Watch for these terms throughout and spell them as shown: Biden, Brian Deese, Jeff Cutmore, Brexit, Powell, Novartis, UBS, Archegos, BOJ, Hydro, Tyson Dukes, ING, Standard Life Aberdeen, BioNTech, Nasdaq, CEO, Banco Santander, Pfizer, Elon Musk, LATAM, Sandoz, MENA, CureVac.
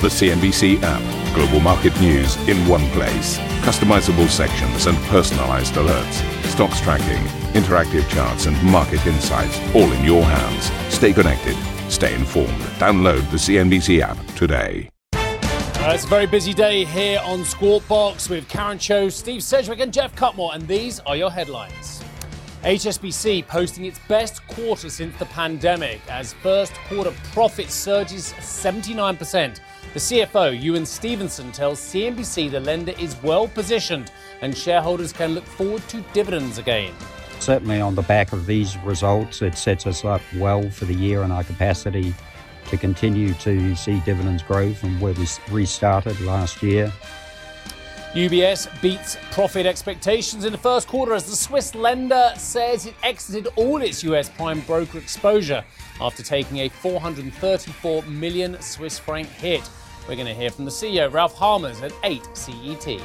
The CNBC app. Global market news in one place. Customizable sections and personalized alerts. Stocks tracking, interactive charts and market insights all in your hands. Stay connected. Stay informed. Download the CNBC app today. It's a very busy day here on Squawk Box with Karen Cho, Steve Sedgwick and Jeff Cutmore. And these are your headlines. HSBC posting its best quarter since the pandemic as first quarter profit surges 79%. The CFO, Ewen Stevenson, tells CNBC the lender is well positioned and shareholders can look forward to dividends again. Certainly on the back of these results, it sets us up well for the year and our capacity to continue to see dividends grow from where we restarted last year. UBS beats profit expectations in the first quarter as the Swiss lender says it exited all its US prime broker exposure after taking a 434 million Swiss franc hit. We're going to hear from the CEO, Ralph Hamers, at 8 CET.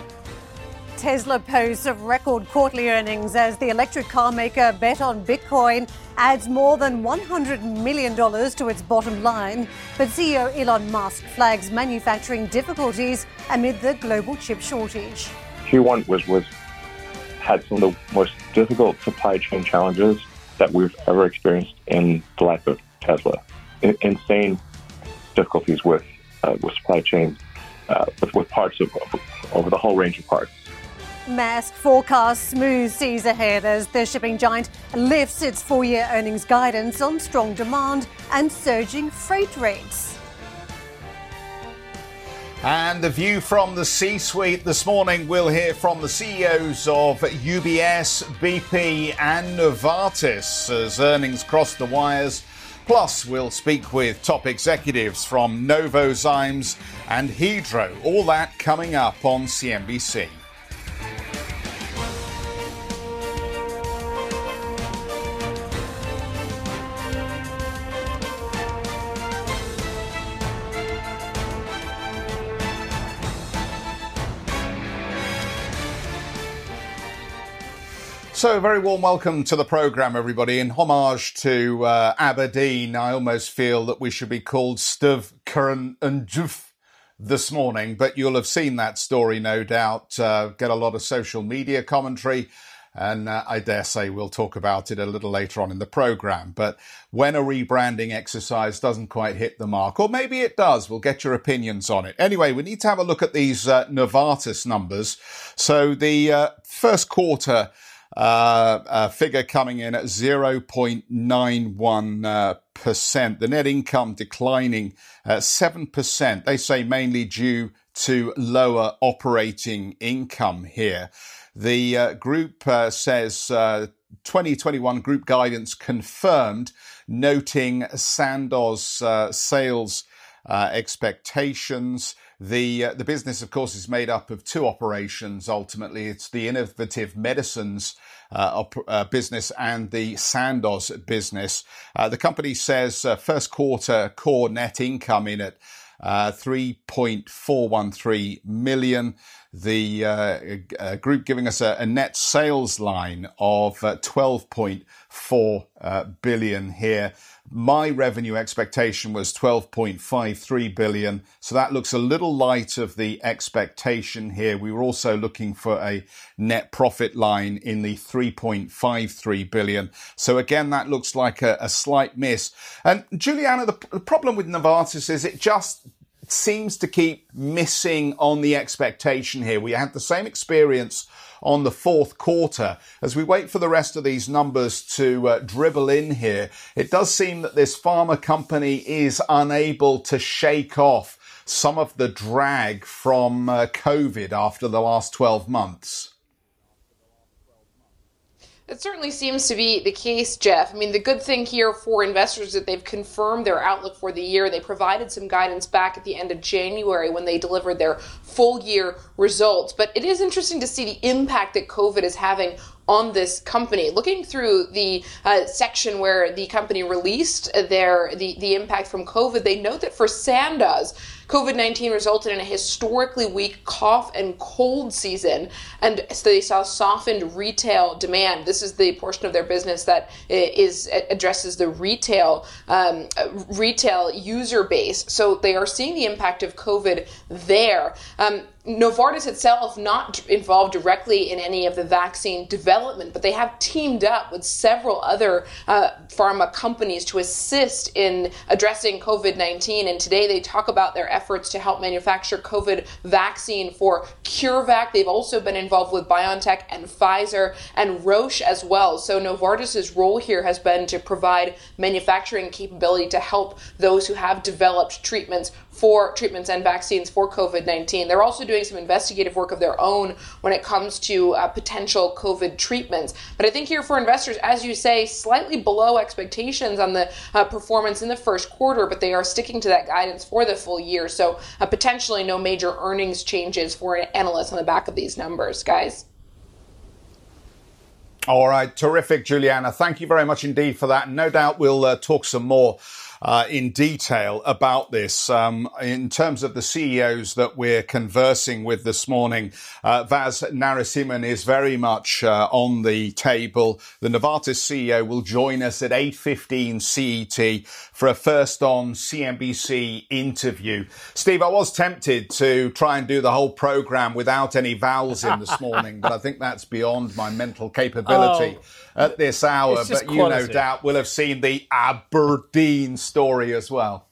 Tesla posts of record quarterly earnings as the electric car maker bet on Bitcoin adds more than $100 million to its bottom line. But CEO Elon Musk flags manufacturing difficulties amid the global chip shortage. Q1 had some of the most difficult supply chain challenges that we've ever experienced in the life of Tesla. Insane difficulties with supply chain, with parts over the whole range of parts. Maersk forecasts smooth seas ahead as the shipping giant lifts its full-year earnings guidance on strong demand and surging freight rates. And the view from the C-suite this morning, we'll hear from the CEOs of UBS, BP and Novartis as earnings cross the wires. Plus, we'll speak with top executives from Novozymes and Hydro. All that coming up on CNBC. So a very warm welcome to the programme, everybody. In homage to Aberdeen, I almost feel that we should be called Stuv, Curran and Juf this morning. But you'll have seen that story, no doubt. Get a lot of social media commentary. And I dare say we'll talk about it a little later on in the programme. But when a rebranding exercise doesn't quite hit the mark, or maybe it does, we'll get your opinions on it. Anyway, we need to have a look at these Novartis numbers. So the first quarter figure coming in at 0.91%. The net income declining 7%. They say mainly due to lower operating income here. The group says 2021 group guidance confirmed, noting Sandoz sales expectations. The business, of course, is made up of two operations. Ultimately, it's the innovative medicines business and the Sandoz business. The company says first quarter core net income in at 3.413 million. The group giving us a net sales line of 12.4 billion here. My revenue expectation was 12.53 billion. So that looks a little light of the expectation here. We were also looking for a net profit line in the 3.53 billion. So again, that looks like a slight miss. And Juliana, the problem with Novartis is it just seems to keep missing on the expectation here. We had the same experience on the fourth quarter. As we wait for the rest of these numbers to dribble in here, it does seem that this pharma company is unable to shake off some of the drag from COVID after the last 12 months. It certainly seems to be the case, Jeff. I mean, the good thing here for investors is that they've confirmed their outlook for the year. They provided some guidance back at the end of January when they delivered their full year results. But it is interesting to see the impact that COVID is having on this company. Looking through the section where the company released the impact from COVID, they note that for Sandoz, COVID-19 resulted in a historically weak cough and cold season, and so they saw softened retail demand. This is the portion of their business that is addresses the retail user base. So they are seeing the impact of COVID there. Novartis itself not involved directly in any of the vaccine development, but they have teamed up with several other pharma companies to assist in addressing COVID-19. And today they talk about their efforts to help manufacture COVID vaccine for CureVac. They've also been involved with BioNTech and Pfizer and Roche as well. So Novartis's role here has been to provide manufacturing capability to help those who have developed treatments and vaccines for COVID-19. They're also doing some investigative work of their own when it comes to potential COVID treatments. But I think here for investors, as you say, slightly below expectations on the performance in the first quarter, but they are sticking to that guidance for the full year. So potentially no major earnings changes for analysts on the back of these numbers, guys. All right. Terrific, Juliana. Thank you very much indeed for that. And no doubt we'll talk some more in detail about this. In terms of the CEOs that we're conversing with this morning, Vaz Narasimhan is very much on the table. The Novartis CEO will join us at 8:15 CET for a first on CNBC interview. Steve, I was tempted to try and do the whole programme without any vowels in this morning, but I think that's beyond my mental capability at this hour. But you no doubt will have seen the Aberdeen story as well.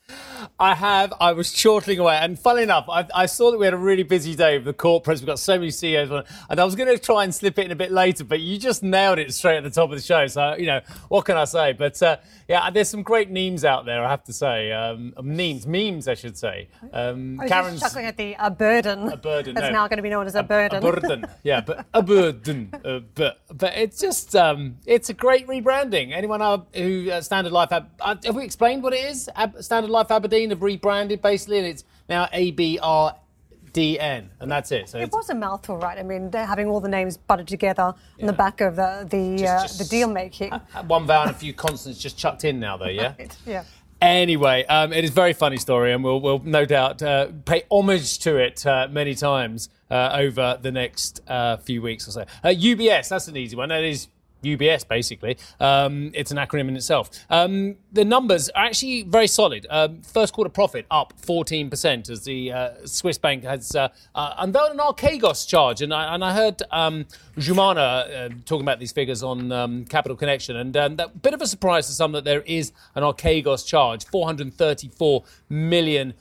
I have. I was chortling away. And funnily enough, I saw that we had a really busy day with the corporates. We've got so many CEOs on. And I was going to try and slip it in a bit later, but you just nailed it straight at the top of the show. So, you know, what can I say? But, yeah, there's some great memes out there, I have to say. Memes, I should say. I was Karen's just chuckling at the Aberdeen. Aberdeen. It's now going to be known as Aberdeen. Aberdeen. Yeah, but Aberdeen. But it's just, it's a great rebranding. Anyone who Standard Life, have we explained what it is? Standard Life Aberdeen have rebranded basically, and it's now ABRDN, and that's it. So it was a mouthful, right? I mean, they're having all the names buttered together on the back of just the deal making. One vowel and a few consonants just chucked in now, though. Yeah. Right. Yeah. Anyway, it is a very funny story, and we'll no doubt pay homage to it many times over the next few weeks or so. UBS, that's an easy one. That is UBS, basically. It's an acronym in itself. The numbers are actually very solid. First quarter profit up 14% as the Swiss bank has unveiled an Archegos charge. And I heard Jumana talking about these figures on Capital Connection. And a bit of a surprise to some that there is an Archegos charge, $434 million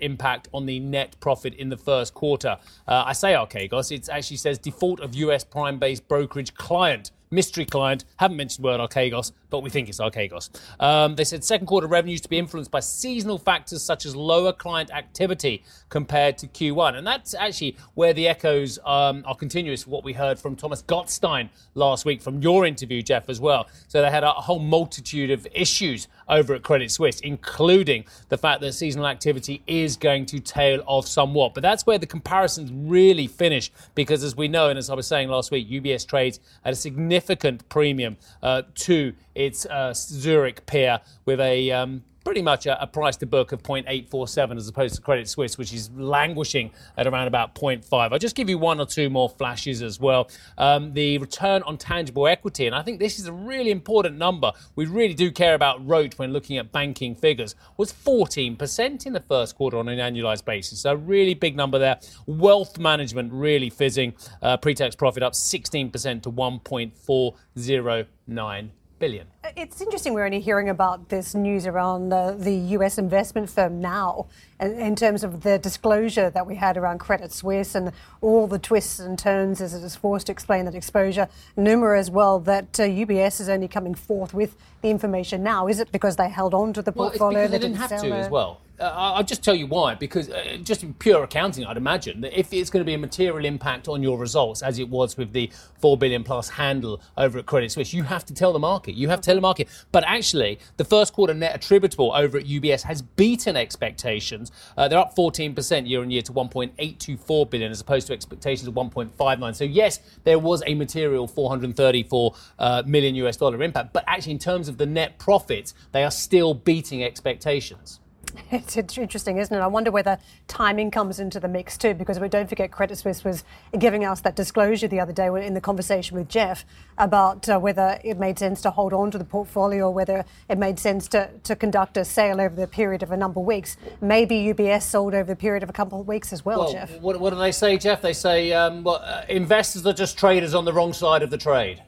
impact on the net profit in the first quarter. I say Archegos, it actually says default of US prime-based brokerage client. Mystery client, haven't mentioned the word Archegos, but we think it's Archegos. They said second quarter revenues to be influenced by seasonal factors such as lower client activity compared to Q1. And that's actually where the echoes are continuous, what we heard from Thomas Gottstein last week from your interview, Jeff, as well. So they had a whole multitude of issues over at Credit Suisse, including the fact that seasonal activity is going to tail off somewhat. But that's where the comparisons really finish, because as we know, and as I was saying last week, UBS trades at a significant premium to its Zurich peer, with a pretty much a price to book of 0.847 as opposed to Credit Suisse, which is languishing at around about 0.5. I'll just give you one or two more flashes as well. The return on tangible equity, and I think this is a really important number. We really do care about ROTE when looking at banking figures, was 14% in the first quarter on an annualized basis. So a really big number there. Wealth management really fizzing. Pre-tax profit up 16% to 1.409 billion. It's interesting we're only hearing about this news around the US investment firm now, in terms of the disclosure that we had around Credit Suisse and all the twists and turns as it is forced to explain that exposure. Numa as well, that UBS is only coming forth with the information now. Is it because they held on to the portfolio? Well, they didn't have to as well. I'll just tell you why, because just in pure accounting, I'd imagine that if it's going to be a material impact on your results, as it was with the 4 billion plus handle over at Credit Suisse, you have to tell the market. You have to tell the market. But actually, the first quarter net attributable over at UBS has beaten expectations. They're up 14% year on year to 1.824 billion as opposed to expectations of 1.59. So yes, there was a material $434 million US dollar impact. But actually, in terms of the net profits, they are still beating expectations. It's interesting, isn't it? I wonder whether timing comes into the mix too, because we don't forget Credit Suisse was giving us that disclosure the other day in the conversation with Jeff about whether it made sense to hold on to the portfolio, or whether it made sense to conduct a sale over the period of a number of weeks. Maybe UBS sold over the period of a couple of weeks as well, Jeff. What do they say, Jeff? They say investors are just traders on the wrong side of the trade.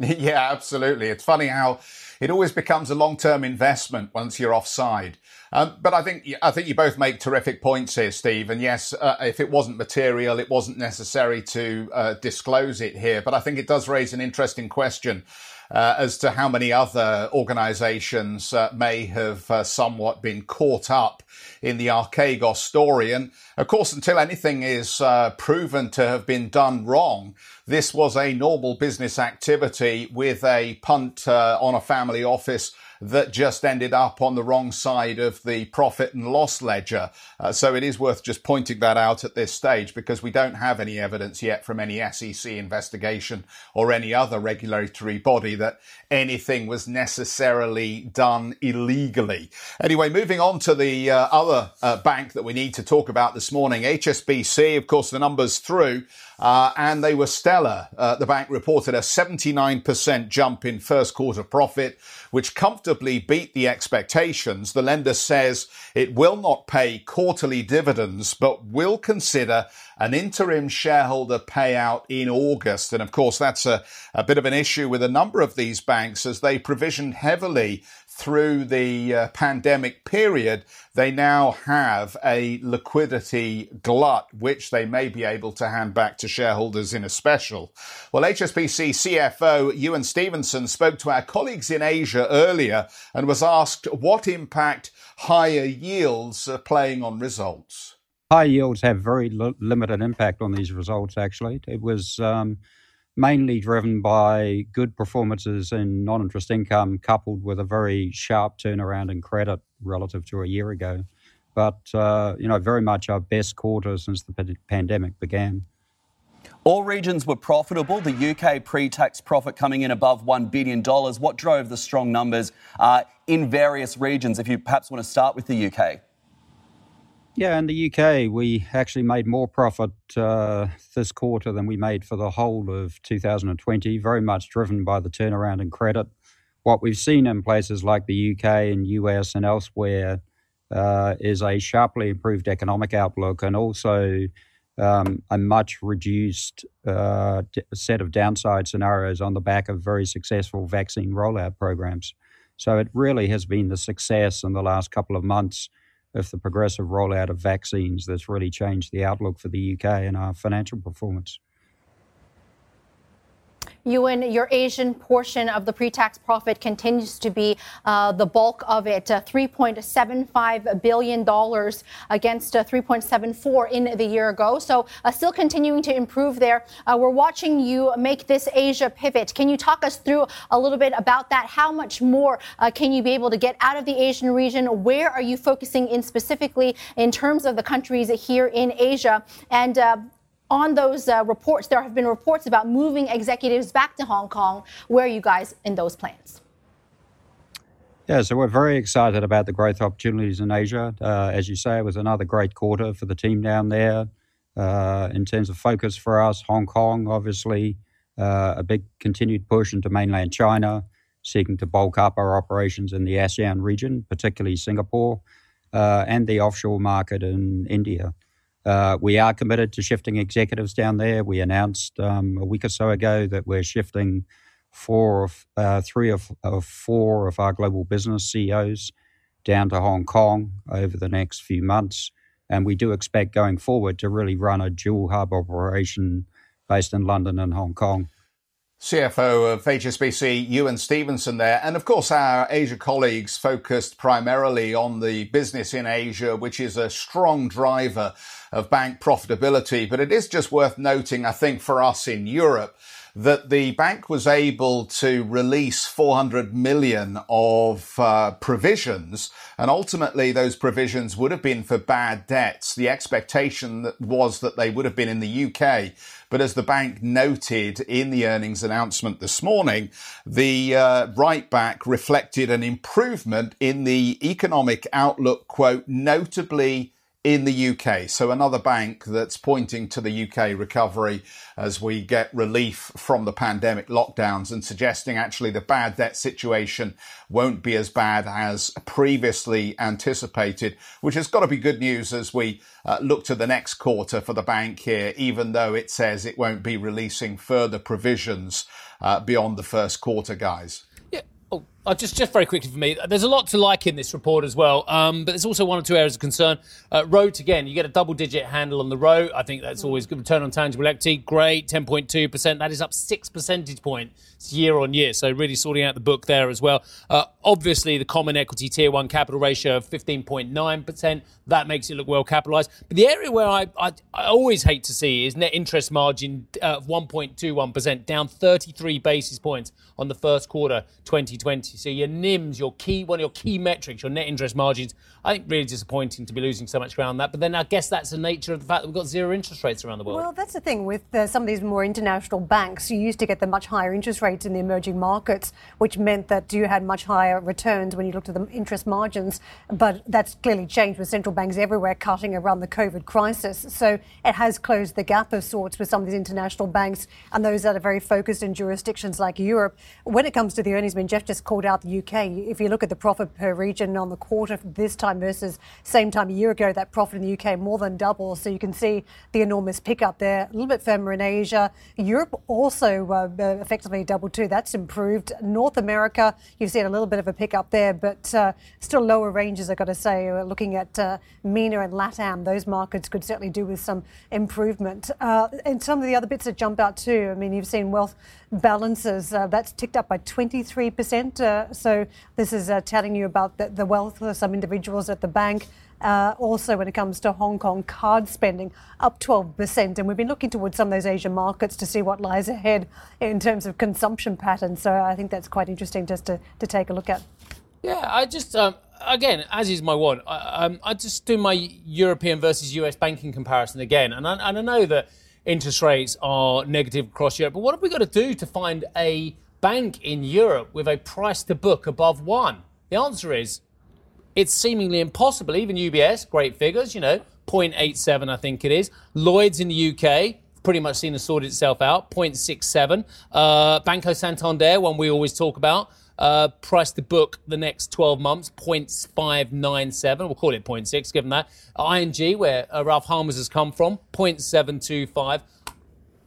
Yeah, absolutely. It's funny how it always becomes a long-term investment once you're offside. But I think you both make terrific points here, Steve. And yes, if it wasn't material, it wasn't necessary to disclose it here. But I think it does raise an interesting question as to how many other organisations may have somewhat been caught up in the Archegos story. And of course, until anything is proven to have been done wrong, this was a normal business activity with a punt on a family office that just ended up on the wrong side of the profit and loss ledger. So it is worth just pointing that out at this stage, because we don't have any evidence yet from any SEC investigation or any other regulatory body that anything was necessarily done illegally. Anyway, moving on to the other bank that we need to talk about this morning, HSBC. Of course, the numbers through and they were stellar. The bank reported a 79% jump in first quarter profit, which comfortably beat the expectations. The lender says it will not pay quarterly dividends, but will consider an interim shareholder payout in August. And of course, that's a bit of an issue with a number of these banks, as they provisioned heavily through the pandemic period. They now have a liquidity glut, which they may be able to hand back to shareholders in a special. Well, HSBC CFO Ewen Stevenson spoke to our colleagues in Asia earlier and was asked what impact higher yields are playing on results. High yields have very limited impact on these results, actually. It was mainly driven by good performances in non-interest income, coupled with a very sharp turnaround in credit relative to a year ago. But, very much our best quarter since the pandemic began. All regions were profitable. The UK pre-tax profit coming in above $1 billion. What drove the strong numbers in various regions? If you perhaps want to start with the UK. Yeah, in the UK, we actually made more profit this quarter than we made for the whole of 2020, very much driven by the turnaround in credit. What we've seen in places like the UK and US and elsewhere is a sharply improved economic outlook, and also a much reduced set of downside scenarios on the back of very successful vaccine rollout programs. So it really has been the success in the last couple of months of the progressive rollout of vaccines that's really changed the outlook for the UK and our financial performance. Ewen, your Asian portion of the pre-tax profit continues to be the bulk of it, $3.75 billion against $3.74 in the year ago. So still continuing to improve there. We're watching you make this Asia pivot. Can you talk us through a little bit about that? How much more can you be able to get out of the Asian region? Where are you focusing in specifically in terms of the countries here in Asia? And on those reports, there have been reports about moving executives back to Hong Kong. Where are you guys in those plans? Yeah, so we're very excited about the growth opportunities in Asia. As you say, it was another great quarter for the team down there. In terms of focus for us, Hong Kong, obviously, a big continued push into mainland China, seeking to bulk up our operations in the ASEAN region, particularly Singapore, and the offshore market in India. We are committed to shifting executives down there. We announced a week or so ago that we're shifting three or four of our global business CEOs down to Hong Kong over the next few months. And we do expect going forward to really run a dual hub operation based in London and Hong Kong. CFO of HSBC, Ewen Stevenson there. And of course, our Asia colleagues focused primarily on the business in Asia, which is a strong driver of bank profitability. But it is just worth noting, I think, for us in Europe, that the bank was able to release 400 million of provisions, and ultimately those provisions would have been for bad debts. The expectation that was that they would have been in the UK, but as the bank noted in the earnings announcement this morning, the write-back reflected an improvement in the economic outlook, quote, notably in the UK. So another bank that's pointing to the UK recovery as we get relief from the pandemic lockdowns, and suggesting actually the bad debt situation won't be as bad as previously anticipated, which has got to be good news as we look to the next quarter for the bank here, even though it says it won't be releasing further provisions beyond the first quarter, guys. Just very quickly for me, there's a lot to like in this report as well, but there's also one or two areas of concern. Rote, again, you get a double-digit handle on the Rote. I think that's always good. Return on tangible equity, great, 10.2%. That is up 6 percentage points year on year, so really sorting out the book there as well. Obviously, the common equity tier one capital ratio of 15.9%. That makes it look well capitalised. But the area where I always hate to see is net interest margin of 1.21%, down 33 basis points on the first quarter 2020. So your NIMs, one of your key metrics, your net interest margins, I think really disappointing to be losing so much ground on that. But then I guess that's the nature of the fact that we've got zero interest rates around the world. Well, that's the thing with some of these more international banks. You used to get the much higher interest rates in the emerging markets, which meant that you had much higher returns when you looked at the interest margins. But that's clearly changed with central banks everywhere cutting around the COVID crisis. So it has closed the gap of sorts with some of these international banks and those that are very focused in jurisdictions like Europe. When it comes to the earnings, I mean, Jeff just called out the UK. If you look at the profit per region on the quarter this time versus same time a year ago, that profit in the UK more than doubles. So you can see the enormous pickup there. A little bit firmer in Asia. Europe also effectively doubled too. That's improved. North America, you've seen a little bit of a pickup there, but still lower ranges, I've got to say. Looking at MENA and LATAM, those markets could certainly do with some improvement. And some of the other bits that jump out too. I mean, you've seen wealth balances. That's ticked up by 23%. So this is telling you about the wealth of some individuals at the bank. Also, when it comes to Hong Kong card spending, up 12%. And we've been looking towards some of those Asian markets to see what lies ahead in terms of consumption patterns. So I think that's quite interesting just to take a look at. Yeah, I just... Again, as is my one, I just do my European versus US banking comparison again. And I know that interest rates are negative across Europe, but what have we got to do to find a bank in Europe with a price to book above 1? The answer is it's seemingly impossible. Even UBS, great figures, 0.87, I think it is. Lloyds in the UK, pretty much seen to sort itself out, 0.67. Banco Santander, one we always talk about. Price to book the next 12 months, 0.597. We'll call it 0.6, given that. ING, where Ralph Hamers has come from, 0.725.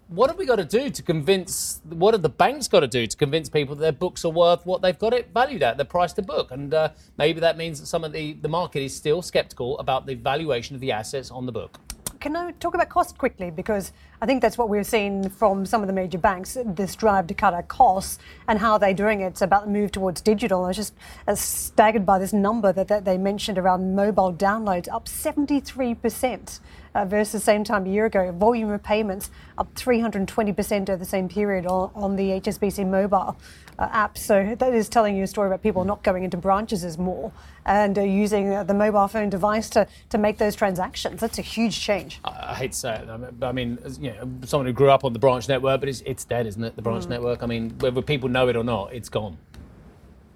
What have we got to do to convince... What have the banks got to do to convince people that their books are worth what they've got it valued at, the price to book? And maybe that means that some of the market is still sceptical about the valuation of the assets on the book. Can I talk about cost quickly? Because I think that's what we've seen from some of the major banks, this drive to cut our costs and how they're doing it. It's about the move towards digital. I was just staggered by this number that they mentioned around mobile downloads, up 73%. Versus same time a year ago. Volume of payments up 320% over the same period on the HSBC mobile app. So that is telling you a story about people not going into branches as more and using the mobile phone device to make those transactions. That's a huge change. I hate to say it. I mean, someone who grew up on the branch network, but it's dead, isn't it, the branch network? I mean, whether people know it or not, it's gone.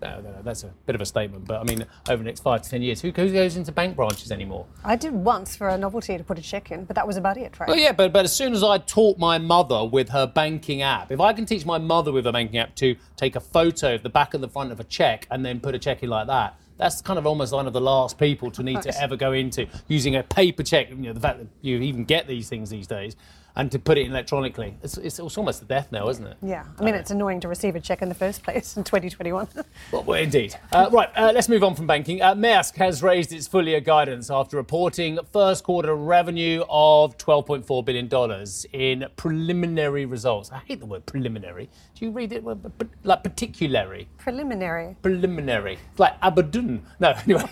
No, that's a bit of a statement, but I mean, over the next 5 to 10 years, who goes into bank branches anymore? I did once for a novelty to put a check in, but that was about it, right? Well, yeah, but as soon as I taught my mother with her banking app, if I can teach my mother with her banking app to take a photo of the back and the front of a check and then put a check in like that, that's kind of almost one of the last people to need to ever go into using a paper check. The fact that you even get these things these days. And to put it electronically, it's almost the death knell, isn't it? Yeah, I mean, it's annoying to receive a cheque in the first place in 2021. Well, indeed. Let's move on from banking. Maersk has raised its full-year guidance after reporting first quarter revenue of $12.4 billion in preliminary results. I hate the word preliminary. Do you read it like particulary? Preliminary. Like ABDRN. No, anyway.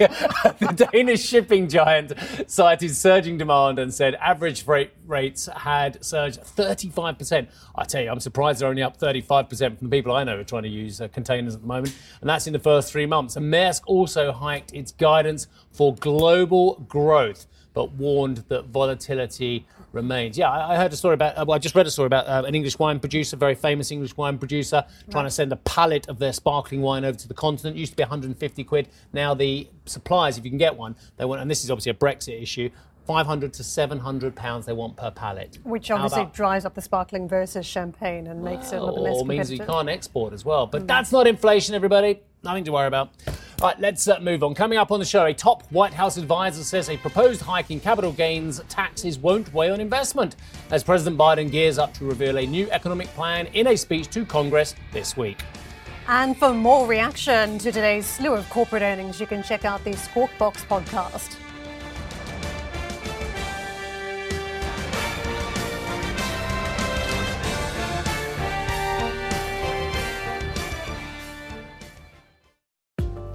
The Danish shipping giant cited surging demand and said average freight rates had had surged 35%. I tell you, I'm surprised they're only up 35% from the people I know who are trying to use containers at the moment. And that's in the first 3 months. And Maersk also hiked its guidance for global growth, but warned that volatility remains. Yeah, I heard a story about, well, I just read a story about an English wine producer, very famous English wine producer, trying to send a pallet of their sparkling wine over to the continent. It used to be 150 quid. Now the suppliers, if you can get one, they want, and this is obviously a Brexit issue, 500 to 700 pounds they want per pallet. Which obviously drives up the sparkling versus champagne and makes it a little bit less competitive. Or means you can't export as well. But that's not inflation, everybody. Nothing to worry about. All right, let's move on. Coming up on the show, a top White House advisor says a proposed hike in capital gains taxes won't weigh on investment, as President Biden gears up to reveal a new economic plan in a speech to Congress this week. And for more reaction to today's slew of corporate earnings, you can check out the SQUAWK Box podcast.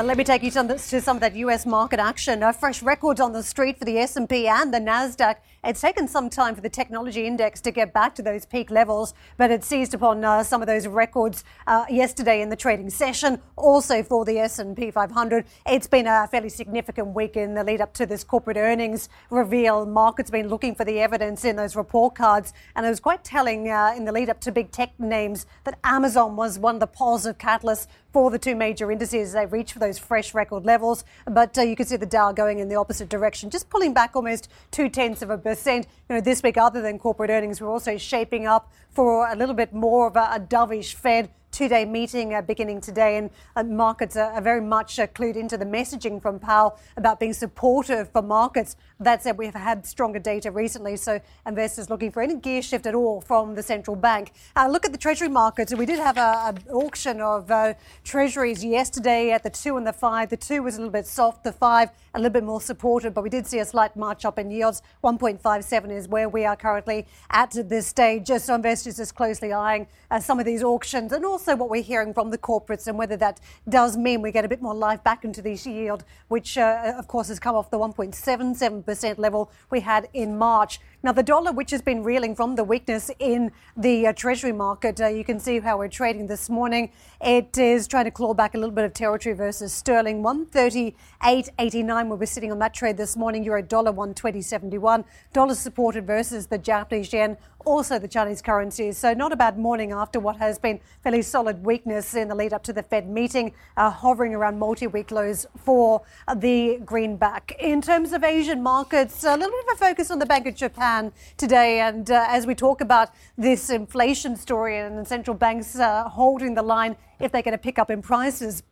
Let me take you to some of that US market action. Fresh records on the street for the S&P and the Nasdaq. It's taken some time for the technology index to get back to those peak levels, but it seized upon some of those records yesterday in the trading session, also for the S&P 500. It's been a fairly significant week in the lead up to this corporate earnings reveal. Markets been looking for the evidence in those report cards, and it was quite telling in the lead up to big tech names that Amazon was one of the positive catalysts for the two major indices. They reached for those fresh record levels, but you can see the Dow going in the opposite direction, just pulling back almost 0.2%. You know, this week, other than corporate earnings, we're also shaping up for a little bit more of a dovish Fed two-day meeting beginning today, and markets are very much clued into the messaging from Powell about being supportive for markets. That said, we've had stronger data recently, so investors looking for any gear shift at all from the central bank. Look at the Treasury markets. We did have an auction of Treasuries yesterday at the 2 and the 5. The 2 was a little bit soft, the 5 a little bit more supported, but we did see a slight march up in yields. 1.57 is where we are currently at this stage. Just so investors is closely eyeing some of these auctions, and also what we're hearing from the corporates and whether that does mean we get a bit more life back into this yield, which of course has come off the 1.77% level we had in March. Now, the dollar, which has been reeling from the weakness in the Treasury market, you can see how we're trading this morning. It is trying to claw back a little bit of territory versus sterling. 138.89 where we're sitting on that trade this morning. Euro dollar 120.71. Dollar supported versus the Japanese yen, also the Chinese currencies. So not a bad morning after what has been fairly solid weakness in the lead up to the Fed meeting, hovering around multi-week lows for the greenback. In terms of Asian markets, a little bit of a focus on the Bank of Japan today, and as we talk about this inflation story and central banks holding the line if they're going to pick up in prices.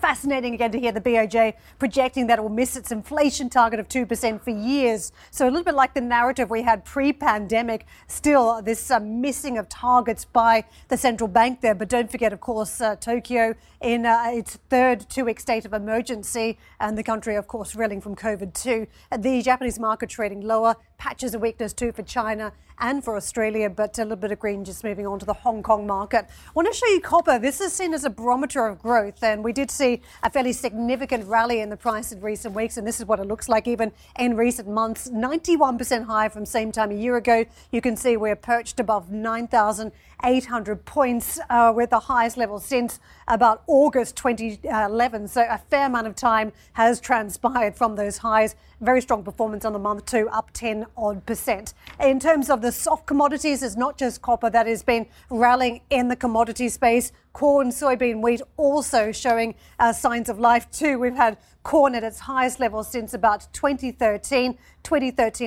Fascinating again to hear the BOJ projecting that it will miss its inflation target of 2% for years. So a little bit like the narrative we had pre-pandemic, still this missing of targets by the central bank there. But don't forget, of course, Tokyo in its third two-week state of emergency, and the country, of course, reeling from COVID too. The Japanese market trading lower, patches of weakness too for China and for Australia, but a little bit of green just moving on to the Hong Kong market. I want to show you copper. This is seen as a barometer of growth, and we did see a fairly significant rally in the price in recent weeks, and this is what it looks like even in recent months. 91% higher from same time a year ago. You can see we're perched above 9,800 points. We're at the highest level since about August 2011, so a fair amount of time has transpired from those highs. Very strong performance on the month too, up 10-odd%. In terms of the soft commodities, it's not just copper that has been rallying in the commodity space. Corn, soybean, wheat also showing signs of life too. We've had corn at its highest level since about 2013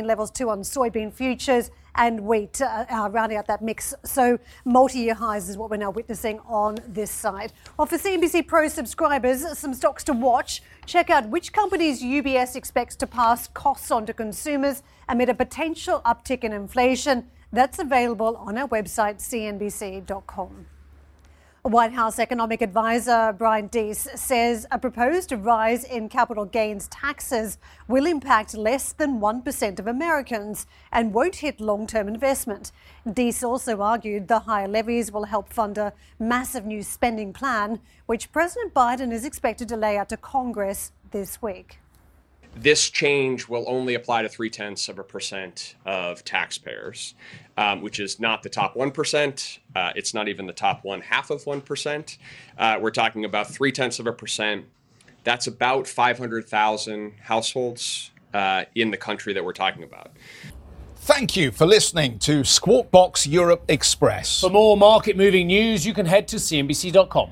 levels too on soybean futures and wheat, rounding out that mix. So multi-year highs is what we're now witnessing on this side. Well, for CNBC Pro subscribers, some stocks to watch. Check out which companies UBS expects to pass costs on to consumers amid a potential uptick in inflation. That's available on our website, cnbc.com. White House economic advisor Brian Deese says a proposed rise in capital gains taxes will impact less than 1% of Americans and won't hit long-term investment. Deese also argued the higher levies will help fund a massive new spending plan, which President Biden is expected to lay out to Congress this week. This change will only apply to 0.3% of taxpayers, which is not the top 1%. It's not even the top 0.5%. We're talking about 0.3%. That's about 500,000 households in the country that we're talking about. Thank you for listening to Squawk Box Europe Express. For more market-moving news, you can head to cnbc.com.